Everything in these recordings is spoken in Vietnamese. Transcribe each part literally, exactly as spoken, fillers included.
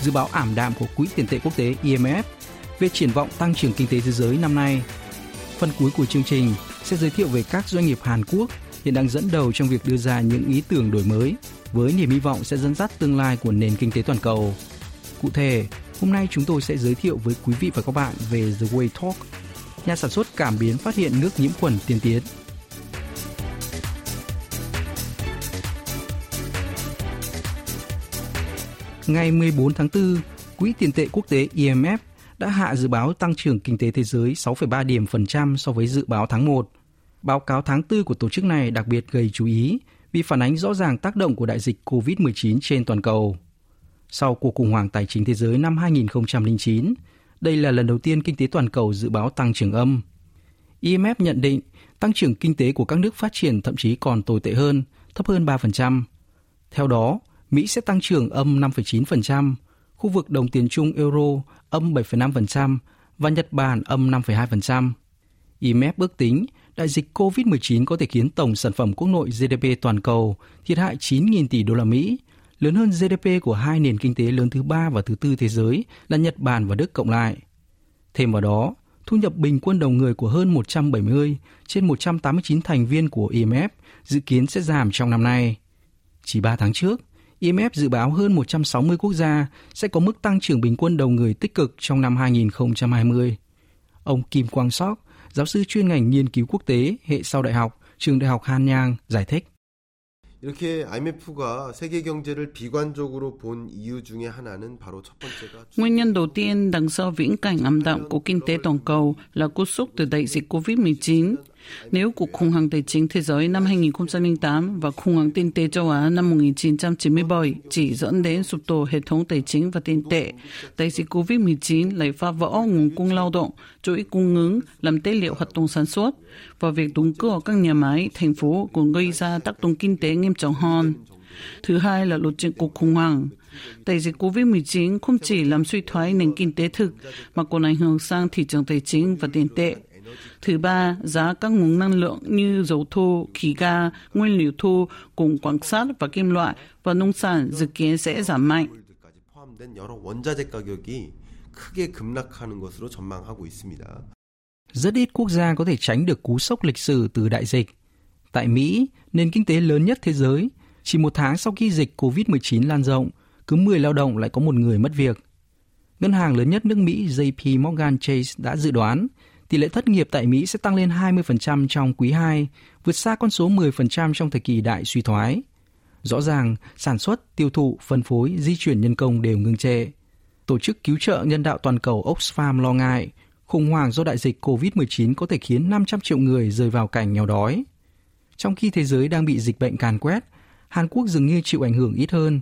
dự báo ảm đạm của Quỹ tiền tệ quốc tế I M F về triển vọng tăng trưởng kinh tế thế giới năm nay. Phần cuối của chương trình sẽ giới thiệu về các doanh nghiệp Hàn Quốc hiện đang dẫn đầu trong việc đưa ra những ý tưởng đổi mới với niềm hy vọng sẽ dẫn dắt tương lai của nền kinh tế toàn cầu. Cụ thể, hôm nay chúng tôi sẽ giới thiệu với quý vị và các bạn về The Way Talk, nhà sản xuất cảm biến phát hiện nước nhiễm khuẩn tiên tiến. Ngày mười bốn tháng tư, Quỹ tiền tệ quốc tế I M F đã hạ dự báo tăng trưởng kinh tế thế giới sáu phẩy ba điểm phần trăm so với dự báo tháng một. Báo cáo tháng tư của tổ chức này đặc biệt gây chú ý vì phản ánh rõ ràng tác động của đại dịch covid mười chín trên toàn cầu. Sau cuộc khủng hoảng tài chính thế giới năm hai nghìn không trăm lẻ chín, đây là lần đầu tiên kinh tế toàn cầu dự báo tăng trưởng âm. I M F nhận định tăng trưởng kinh tế của các nước phát triển thậm chí còn tồi tệ hơn, thấp hơn ba phần trăm. Theo đó, Mỹ sẽ tăng trưởng âm năm phẩy chín phần trăm, khu vực đồng tiền chung euro âm bảy phẩy năm phần trăm và Nhật Bản âm năm phẩy hai phần trăm. I M F ước tính đại dịch covid mười chín có thể khiến tổng sản phẩm quốc nội G D P toàn cầu thiệt hại chín nghìn tỷ đô la Mỹ, lớn hơn G D P của hai nền kinh tế lớn thứ ba và thứ tư thế giới là Nhật Bản và Đức cộng lại. Thêm vào đó, thu nhập bình quân đầu người của hơn một trăm bảy mươi trên một trăm tám mươi chín thành viên của I M F dự kiến sẽ giảm trong năm nay. Chỉ ba tháng trước, I M F dự báo hơn một trăm sáu mươi quốc gia sẽ có mức tăng trưởng bình quân đầu người tích cực trong năm hai nghìn không trăm hai mươi. Ông Kim Quang Sóc, giáo sư chuyên ngành nghiên cứu quốc tế hệ sau đại học, trường đại học Hàn Yang giải thích. Nguyên nhân đầu tiên đằng sau viễn cảnh ảm đạm của kinh tế toàn cầu là cú sốc từ đại dịch covid mười chín. Nếu cuộc khủng hoảng tài chính thế giới năm hai nghìn không trăm lẻ tám và khủng hoảng tiền tệ châu Á năm một nghìn chín trăm chín mươi bảy chỉ dẫn đến sụp đổ hệ thống tài chính và tiền tệ, đại dịch covid mười chín lại phá vỡ nguồn cung lao động, chuỗi cung ứng, làm tê liệt hoạt động sản xuất và việc đóng cửa các nhà máy, thành phố cũng gây ra tác động kinh tế nghiêm trọng hơn. Thứ hai là lộ trình cuộc khủng hoảng. Đại dịch covid mười chín không chỉ làm suy thoái nền kinh tế thực mà còn ảnh hưởng sang thị trường tài chính và tiền tệ. Thứ ba, giá các nguồn năng lượng như dầu thô, khí ga, nguyên liệu thô cùng quặng sắt và kim loại và nông sản dự kiến sẽ giảm mạnh. Rất ít quốc gia có thể tránh được cú sốc lịch sử từ đại dịch. Tại Mỹ, nền kinh tế lớn nhất thế giới, chỉ một tháng sau khi dịch covid mười chín lan rộng, cứ mười lao động lại có một người mất việc. Ngân hàng lớn nhất nước Mỹ J P Morgan Chase đã dự đoán tỷ lệ thất nghiệp tại Mỹ sẽ tăng lên hai mươi phần trăm trong quý hai, vượt xa con số mười phần trăm trong thời kỳ đại suy thoái. Rõ ràng, sản xuất, tiêu thụ, phân phối, di chuyển nhân công đều ngưng trệ. Tổ chức cứu trợ nhân đạo toàn cầu Oxfam lo ngại, khủng hoảng do đại dịch covid mười chín có thể khiến năm trăm triệu người rơi vào cảnh nghèo đói. Trong khi thế giới đang bị dịch bệnh càn quét, Hàn Quốc dường như chịu ảnh hưởng ít hơn.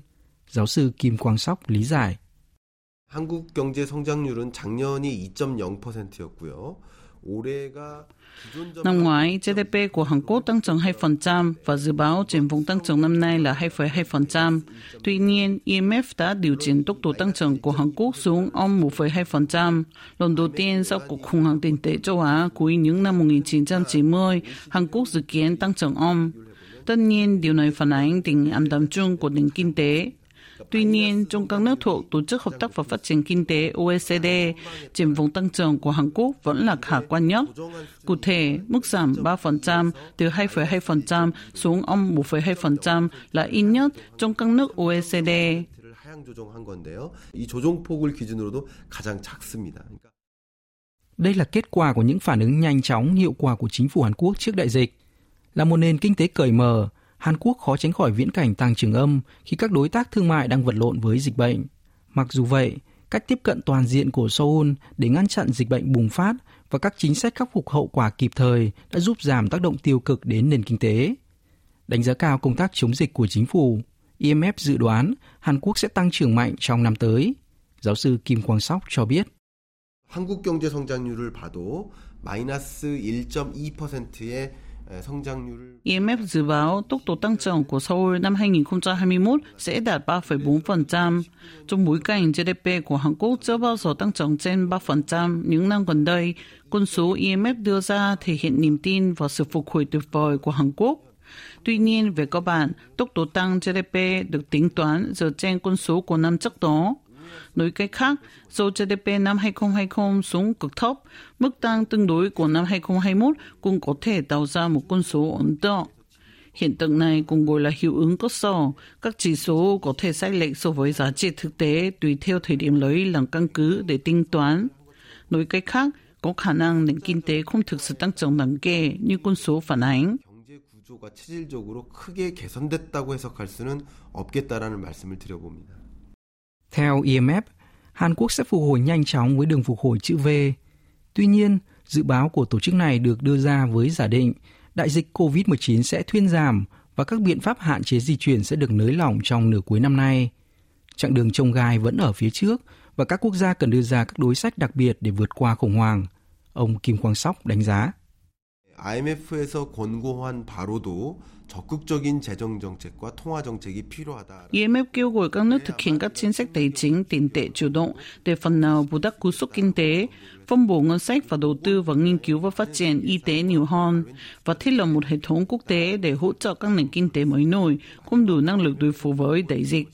Giáo sư Kim Quang Sóc lý giải. 한국 경제 성장률은 작년이 이 점 영 퍼센트였고요. Năm ngoái, G D P của Hàn Quốc tăng trưởng hai phần trăm và dự báo triển vọng tăng trưởng năm nay là hai phẩy hai phần trăm. Tuy nhiên, I M F đã điều chỉnh tốc độ tăng trưởng của Hàn Quốc xuống âm một phẩy hai phần trăm. Lần đầu tiên sau cuộc khủng hoảng tiền tệ châu Á cuối những năm một nghìn chín trăm chín mươi, Hàn Quốc dự kiến tăng trưởng âm. Tất nhiên, điều này phản ánh tình ảm đạm chung của nền kinh tế. Tuy nhiên, trong các nước thuộc Tổ chức Hợp tác và Phát triển Kinh tế O E C D, triển vọng tăng trưởng của Hàn Quốc vẫn là khả quan nhất. Cụ thể, mức giảm ba phần trăm từ hai phẩy hai phần trăm xuống âm một phẩy hai phần trăm là ít nhất trong các nước O E C D. Đây là kết quả của những phản ứng nhanh chóng hiệu quả của chính phủ Hàn Quốc trước đại dịch. Là một nền kinh tế cởi mở, Hàn Quốc khó tránh khỏi viễn cảnh tăng trưởng âm khi các đối tác thương mại đang vật lộn với dịch bệnh. Mặc dù vậy, cách tiếp cận toàn diện của Seoul để ngăn chặn dịch bệnh bùng phát và các chính sách khắc phục hậu quả kịp thời đã giúp giảm tác động tiêu cực đến nền kinh tế. Đánh giá cao công tác chống dịch của chính phủ, I M F dự đoán Hàn Quốc sẽ tăng trưởng mạnh trong năm tới. Giáo sư Kim Quang Sóc cho biết. 한국 경제 성장률을 봐도 마이너스 일 점 이 퍼센트의 i em ép dự báo tốc độ tăng trưởng của Seoul năm hai không hai mốt sẽ đạt ba phẩy bốn phần trăm. Trong bối cảnh giê đê pê của Hàn Quốc chưa bao giờ tăng trưởng trên ba phần trăm những năm gần đây, con số i em ép đưa ra thể hiện niềm tin vào sự phục hồi tuyệt vời của Hàn Quốc. Tuy nhiên, về cơ bản, tốc độ tăng giê đê pê được tính toán dựa trên con số của năm trước đó. Nói cách khác, dù giê đê pê năm hai không hai không xuống cực thấp, mức tăng tương đối của năm hai không hai mốt cũng có thể tạo ra một con số ấn tượng. Hiện tượng này cũng gọi là hiệu ứng cơ sở, các chỉ số có thể sai lệch so với giá trị thực tế tùy theo thời điểm lấy làm căn cứ để tính toán. Nói cách khác, có khả năng nền kinh tế không thực sự tăng trưởng đáng kể như con số phản ánh. Theo i em ép, Hàn Quốc sẽ phục hồi nhanh chóng với đường phục hồi chữ V. Tuy nhiên, dự báo của tổ chức này được đưa ra với giả định đại dịch cô vít mười chín sẽ thuyên giảm và các biện pháp hạn chế di chuyển sẽ được nới lỏng trong nửa cuối năm nay. Chặng đường chông gai vẫn ở phía trước và các quốc gia cần đưa ra các đối sách đặc biệt để vượt qua khủng hoảng, ông Kim Quang Sóc đánh giá. 아이엠에프에서 권고한 바로도 적극적인 재정 정책과 통화 정책이 필요하다. i em ép kêu gọi các nước thực hiện các chính sách tài chính tiền tệ chủ động để phần nào bù đắp cú sốc kinh tế, phân bổ ngân sách và đầu tư vào nghiên cứu và phát triển y tế nhiều hơn và thiết lập một hệ thống quốc tế để hỗ trợ các nền kinh tế mới nổi không đủ năng lực đối phó với đại dịch.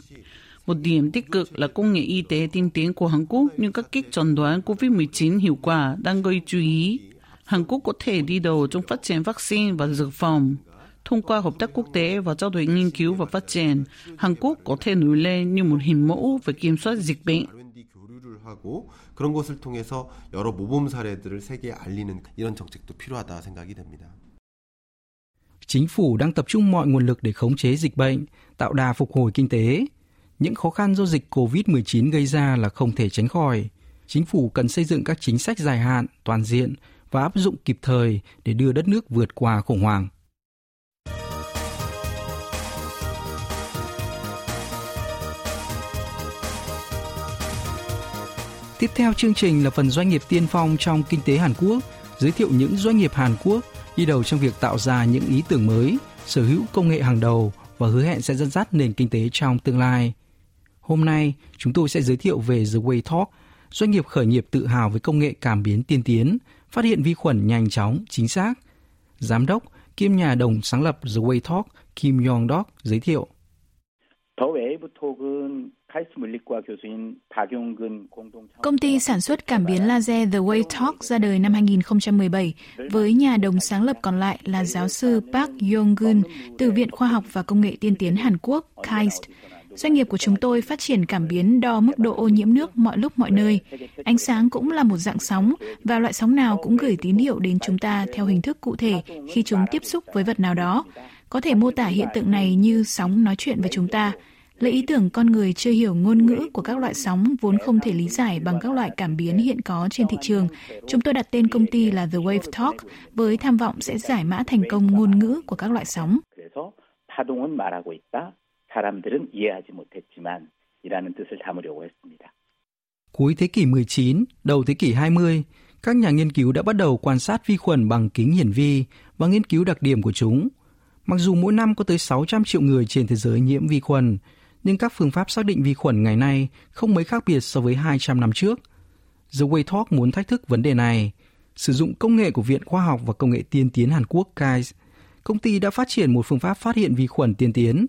Một điểm tích cực là công nghệ y tế tiên tiến của Hàn Quốc nhưng các kích chẩn đoán cô vít mười chín hiệu quả đang gây chú ý. Hàn Quốc có thể đi đầu trong phát triển vaccine và dược phẩm. Thông qua hợp tác quốc tế và trao đổi nghiên cứu và phát triển, Hàn Quốc có thể nổi lên như một hình mẫu về kiểm soát dịch bệnh. Chính phủ đang tập trung mọi nguồn lực để khống chế dịch bệnh, tạo đà phục hồi kinh tế. Những khó khăn do dịch cô vít mười chín gây ra là không thể tránh khỏi. Chính phủ cần xây dựng các chính sách dài hạn, toàn diện, và áp dụng kịp thời để đưa đất nước vượt qua khủng hoảng. Tiếp theo chương trình là phần doanh nghiệp tiên phong trong kinh tế Hàn Quốc, giới thiệu những doanh nghiệp Hàn Quốc đi đầu trong việc tạo ra những ý tưởng mới, sở hữu công nghệ hàng đầu và hứa hẹn sẽ dẫn dắt nền kinh tế trong tương lai. Hôm nay, chúng tôi sẽ giới thiệu về The Way Talk, doanh nghiệp khởi nghiệp tự hào với công nghệ cảm biến tiên tiến, phát hiện vi khuẩn nhanh chóng, chính xác. Giám đốc, kiêm nhà đồng sáng lập The Way Talk, Kim Yong-dok giới thiệu. Công ty sản xuất cảm biến laser The Way Talk ra đời năm hai không một bảy với nhà đồng sáng lập còn lại là giáo sư Park Yong-gun từ Viện Khoa học và Công nghệ tiên tiến Hàn Quốc, KAIST. Doanh nghiệp của chúng tôi phát triển cảm biến đo mức độ ô nhiễm nước mọi lúc mọi nơi. Ánh sáng cũng là một dạng sóng và loại sóng nào cũng gửi tín hiệu đến chúng ta theo hình thức cụ thể khi chúng tiếp xúc với vật nào đó. Có thể mô tả hiện tượng này như sóng nói chuyện với chúng ta. Lấy ý tưởng con người chưa hiểu ngôn ngữ của các loại sóng vốn không thể lý giải bằng các loại cảm biến hiện có trên thị trường, chúng tôi đặt tên công ty là The Wave Talk với tham vọng sẽ giải mã thành công ngôn ngữ của các loại sóng. Cuối thế kỷ mười chín, đầu thế kỷ hai mươi, các nhà nghiên cứu đã bắt đầu quan sát vi khuẩn bằng kính hiển vi và nghiên cứu đặc điểm của chúng. Mặc dù mỗi năm có tới sáu trăm triệu người trên thế giới nhiễm vi khuẩn, nhưng các phương pháp xác định vi khuẩn ngày nay không mấy khác biệt so với hai trăm năm trước. The Way Talk muốn thách thức vấn đề này. Sử dụng công nghệ của Viện Khoa học và Công nghệ tiên tiến Hàn Quốc KAIST, công ty đã phát triển một phương pháp phát hiện vi khuẩn tiên tiến.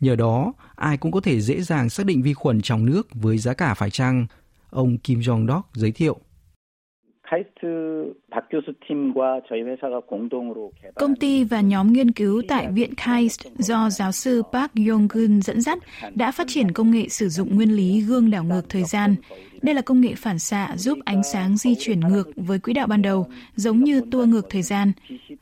Nhờ đó, ai cũng có thể dễ dàng xác định vi khuẩn trong nước với giá cả phải chăng, ông Kim Yong-dok giới thiệu. Công ty và nhóm nghiên cứu tại Viện KAIST do giáo sư Park Yong-gun dẫn dắt đã phát triển công nghệ sử dụng nguyên lý gương đảo ngược thời gian. Đây là công nghệ phản xạ giúp ánh sáng di chuyển ngược với quỹ đạo ban đầu, giống như tua ngược thời gian.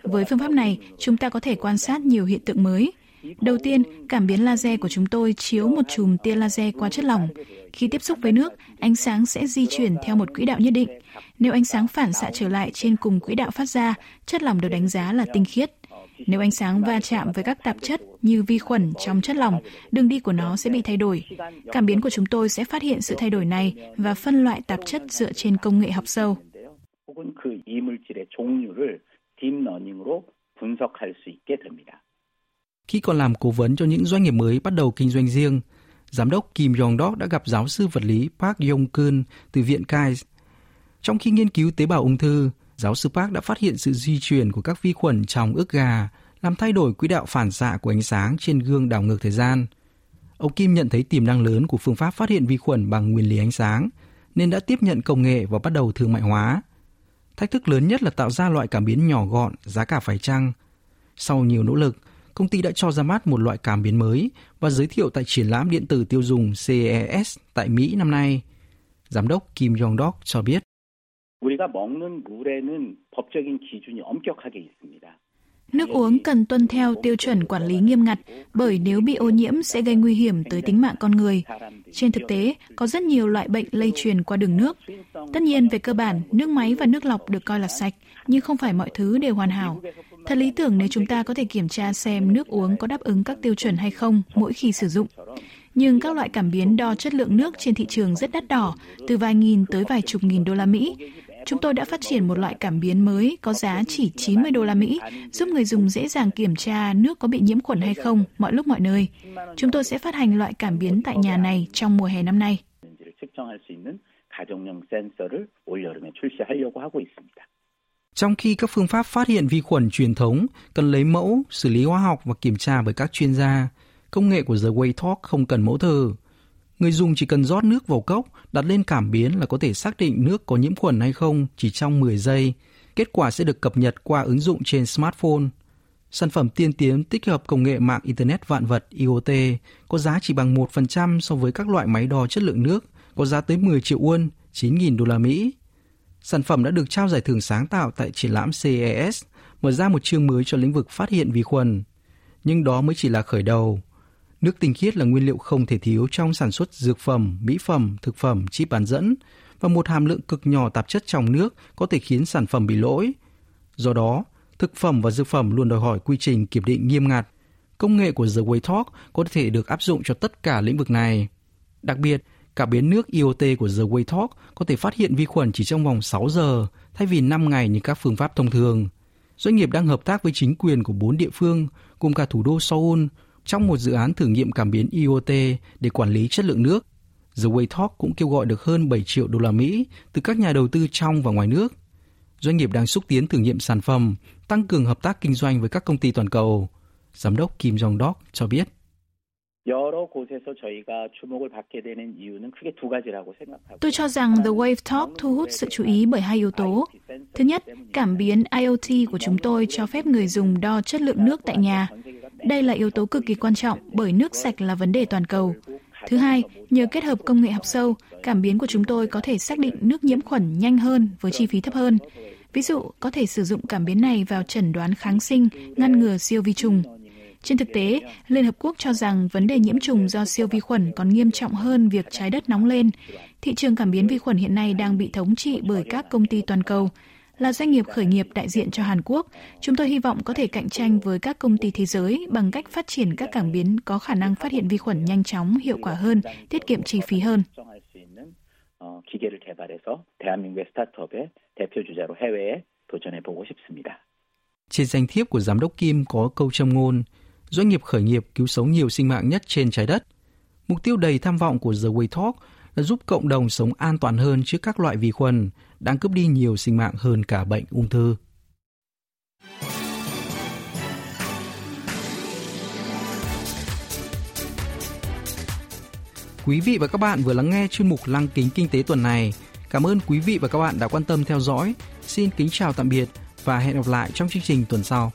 Với phương pháp này, chúng ta có thể quan sát nhiều hiện tượng mới. Đầu tiên, cảm biến laser của chúng tôi chiếu một chùm tia laser qua chất lỏng. Khi tiếp xúc với nước, ánh sáng sẽ di chuyển theo một quỹ đạo nhất định. Nếu ánh sáng phản xạ trở lại trên cùng quỹ đạo phát ra, chất lỏng được đánh giá là tinh khiết. Nếu ánh sáng va chạm với các tạp chất như vi khuẩn trong chất lỏng, đường đi của nó sẽ bị thay đổi. Cảm biến của chúng tôi sẽ phát hiện sự thay đổi này và phân loại tạp chất dựa trên công nghệ học sâu. Khi còn làm cố vấn cho những doanh nghiệp mới bắt đầu kinh doanh riêng, Giám đốc Kim Yong-dok đã gặp giáo sư vật lý Park Yong-gun từ viện KAIST. Trong khi nghiên cứu tế bào ung thư, giáo sư Park đã phát hiện sự di chuyển của các vi khuẩn trong ức gà làm thay đổi quỹ đạo phản xạ của ánh sáng trên gương đảo ngược thời gian. Ông Kim nhận thấy tiềm năng lớn của phương pháp phát hiện vi khuẩn bằng nguyên lý ánh sáng, nên đã tiếp nhận công nghệ và bắt đầu thương mại hóa. Thách thức lớn nhất là tạo ra loại cảm biến nhỏ gọn, giá cả phải chăng. Sau nhiều nỗ lực, công ty đã cho ra mắt một loại cảm biến mới và giới thiệu tại triển lãm điện tử tiêu dùng C E S tại Mỹ năm nay. Giám đốc Kim Yong-dok cho biết. Nước uống cần tuân theo tiêu chuẩn quản lý nghiêm ngặt bởi nếu bị ô nhiễm sẽ gây nguy hiểm tới tính mạng con người. Trên thực tế, có rất nhiều loại bệnh lây truyền qua đường nước. Tất nhiên, về cơ bản, nước máy và nước lọc được coi là sạch, nhưng không phải mọi thứ đều hoàn hảo. Thật lý tưởng nếu chúng ta có thể kiểm tra xem nước uống có đáp ứng các tiêu chuẩn hay không mỗi khi sử dụng. Nhưng các loại cảm biến đo chất lượng nước trên thị trường rất đắt đỏ, từ vài nghìn tới vài chục nghìn đô la Mỹ. Chúng tôi đã phát triển một loại cảm biến mới có giá chỉ chín mươi đô la Mỹ, giúp người dùng dễ dàng kiểm tra nước có bị nhiễm khuẩn hay không mọi lúc mọi nơi. Chúng tôi sẽ phát hành loại cảm biến tại nhà này trong mùa hè năm nay. Trong khi các phương pháp phát hiện vi khuẩn truyền thống cần lấy mẫu, xử lý hóa học và kiểm tra bởi các chuyên gia, công nghệ của The Way Talk không cần mẫu thử. Người dùng chỉ cần rót nước vào cốc, đặt lên cảm biến là có thể xác định nước có nhiễm khuẩn hay không chỉ trong mười giây. Kết quả sẽ được cập nhật qua ứng dụng trên smartphone. Sản phẩm tiên tiến tích hợp công nghệ mạng Internet vạn vật I O T có giá chỉ bằng một phần trăm so với các loại máy đo chất lượng nước, có giá tới mười triệu won, chín nghìn đô la Mỹ. Sản phẩm đã được trao giải thưởng sáng tạo tại triển lãm C E S, mở ra một chương mới cho lĩnh vực phát hiện vi khuẩn. Nhưng đó mới chỉ là khởi đầu. Nước tinh khiết là nguyên liệu không thể thiếu trong sản xuất dược phẩm, mỹ phẩm, thực phẩm, chip bán dẫn và một hàm lượng cực nhỏ tạp chất trong nước có thể khiến sản phẩm bị lỗi. Do đó, thực phẩm và dược phẩm luôn đòi hỏi quy trình kiểm định nghiêm ngặt. Công nghệ của The Way Talk có thể được áp dụng cho tất cả lĩnh vực này. Đặc biệt, cảm biến nước I O T của The Way Talk có thể phát hiện vi khuẩn chỉ trong vòng sáu giờ thay vì năm ngày như các phương pháp thông thường. Doanh nghiệp đang hợp tác với chính quyền của bốn địa phương, cùng cả thủ đô Seoul, trong một dự án thử nghiệm cảm biến I O T để quản lý chất lượng nước. The Way Talk cũng kêu gọi được hơn bảy triệu đô la Mỹ từ các nhà đầu tư trong và ngoài nước. Doanh nghiệp đang xúc tiến thử nghiệm sản phẩm, tăng cường hợp tác kinh doanh với các công ty toàn cầu. Giám đốc Kim Yong-dok cho biết. Tôi cho rằng The Way Talk thu hút sự chú ý bởi hai yếu tố. Thứ nhất, cảm biến I O T của chúng tôi cho phép người dùng đo chất lượng nước tại nhà. Đây là yếu tố cực kỳ quan trọng bởi nước sạch là vấn đề toàn cầu. Thứ hai, nhờ kết hợp công nghệ học sâu, cảm biến của chúng tôi có thể xác định nước nhiễm khuẩn nhanh hơn với chi phí thấp hơn. Ví dụ, có thể sử dụng cảm biến này vào chẩn đoán kháng sinh, ngăn ngừa siêu vi trùng. Trên thực tế, Liên Hợp Quốc cho rằng vấn đề nhiễm trùng do siêu vi khuẩn còn nghiêm trọng hơn việc trái đất nóng lên. Thị trường cảm biến vi khuẩn hiện nay đang bị thống trị bởi các công ty toàn cầu. Là doanh nghiệp khởi nghiệp đại diện cho Hàn Quốc, chúng tôi hy vọng có thể cạnh tranh với các công ty thế giới bằng cách phát triển các cảm biến có khả năng phát hiện vi khuẩn nhanh chóng, hiệu quả hơn, tiết kiệm chi phí hơn. Trên danh thiếp của Giám đốc Kim có câu châm ngôn, doanh nghiệp khởi nghiệp cứu sống nhiều sinh mạng nhất trên trái đất. Mục tiêu đầy tham vọng của The Way Talk là giúp cộng đồng sống an toàn hơn trước các loại vi khuẩn đang cướp đi nhiều sinh mạng hơn cả bệnh ung thư. Quý vị và các bạn vừa lắng nghe chuyên mục Lăng kính kinh tế tuần này. Cảm ơn quý vị và các bạn đã quan tâm theo dõi. Xin kính chào tạm biệt và hẹn gặp lại trong chương trình tuần sau.